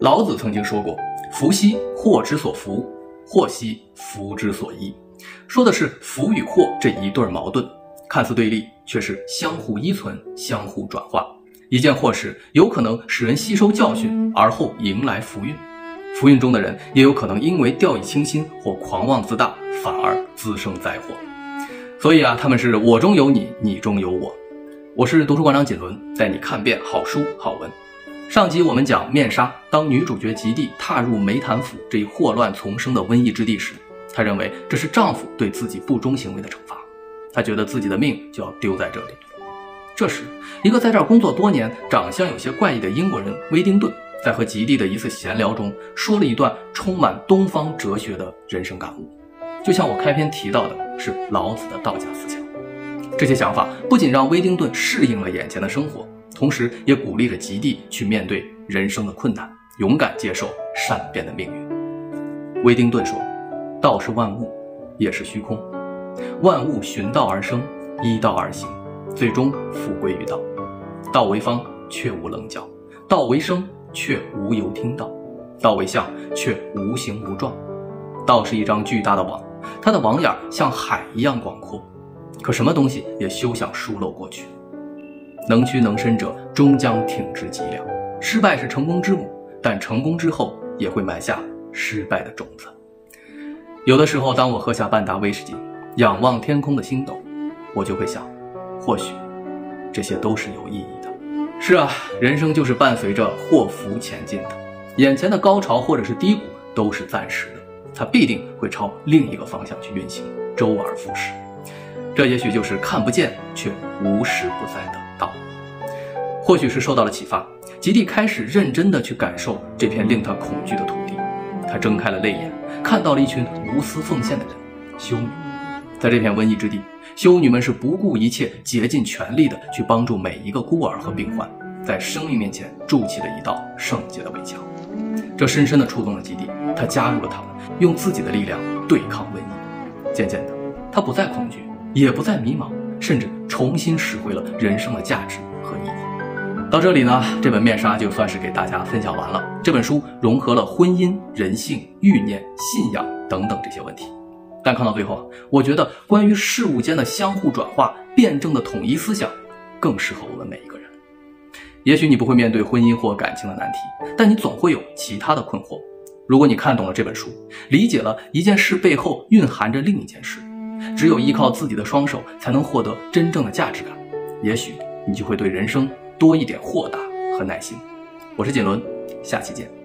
老子曾经说过，福兮祸之所伏，祸兮福之所倚，说的是福与祸这一对矛盾，看似对立，却是相互依存，相互转化。一件祸事有可能使人吸收教训，而后迎来福运，福运中的人也有可能因为掉以轻心或狂妄自大，反而滋生灾祸。所以他们是我中有你，你中有我。我是读书馆长锦纶，带你看遍好书好文。上集我们讲面纱，当女主角及第踏入梅潭府这一祸乱丛生的瘟疫之地时，她认为这是丈夫对自己不忠行为的惩罚，她觉得自己的命就要丢在这里。这时，一个在这儿工作多年、长相有些怪异的英国人威丁顿，在和及第的一次闲聊中，说了一段充满东方哲学的人生感悟，就像我开篇提到的是老子的道家思想。这些想法不仅让威丁顿适应了眼前的生活，同时也鼓励着及第去面对人生的困难，勇敢接受善变的命运。威丁顿说，道是万物，也是虚空，万物循道而生，依道而行，最终复归于道。道为方，却无棱角；道为声，却无由听到；道为象，却无形无状。道是一张巨大的网，它的网眼像海一样广阔，可什么东西也休想疏漏过去。能屈能伸者终将挺直脊梁。失败是成功之母，但成功之后也会埋下失败的种子。有的时候，当我喝下半打威士忌，仰望天空的星斗，我就会想，或许这些都是有意义的。是啊，人生就是伴随着祸福前进的，眼前的高潮或者是低谷都是暂时的，它必定会朝另一个方向去运行，周而复始。这也许就是看不见却无时不在的道。或许是受到了启发，及第开始认真地去感受这片令他恐惧的土地。他睁开了泪眼，看到了一群无私奉献的人，修女。在这片瘟疫之地，修女们是不顾一切，竭尽全力地去帮助每一个孤儿和病患，在生命面前筑起了一道圣洁的围墙。这深深地触动了及第，他加入了他们，用自己的力量对抗瘟疫。渐渐的，他不再恐惧，也不再迷茫，甚至重新拾回了人生的价值和意义。到这里呢，这本面纱就算是给大家分享完了。这本书融合了婚姻、人性、欲念、信仰等等这些问题，但看到最后，我觉得关于事物间的相互转化、辩证的统一思想更适合我们每一个人。也许你不会面对婚姻或感情的难题，但你总会有其他的困惑。如果你看懂了这本书，理解了一件事背后蕴含着另一件事，只有依靠自己的双手才能获得真正的价值感，也许你就会对人生多一点豁达和耐心。我是锦纶，下期见。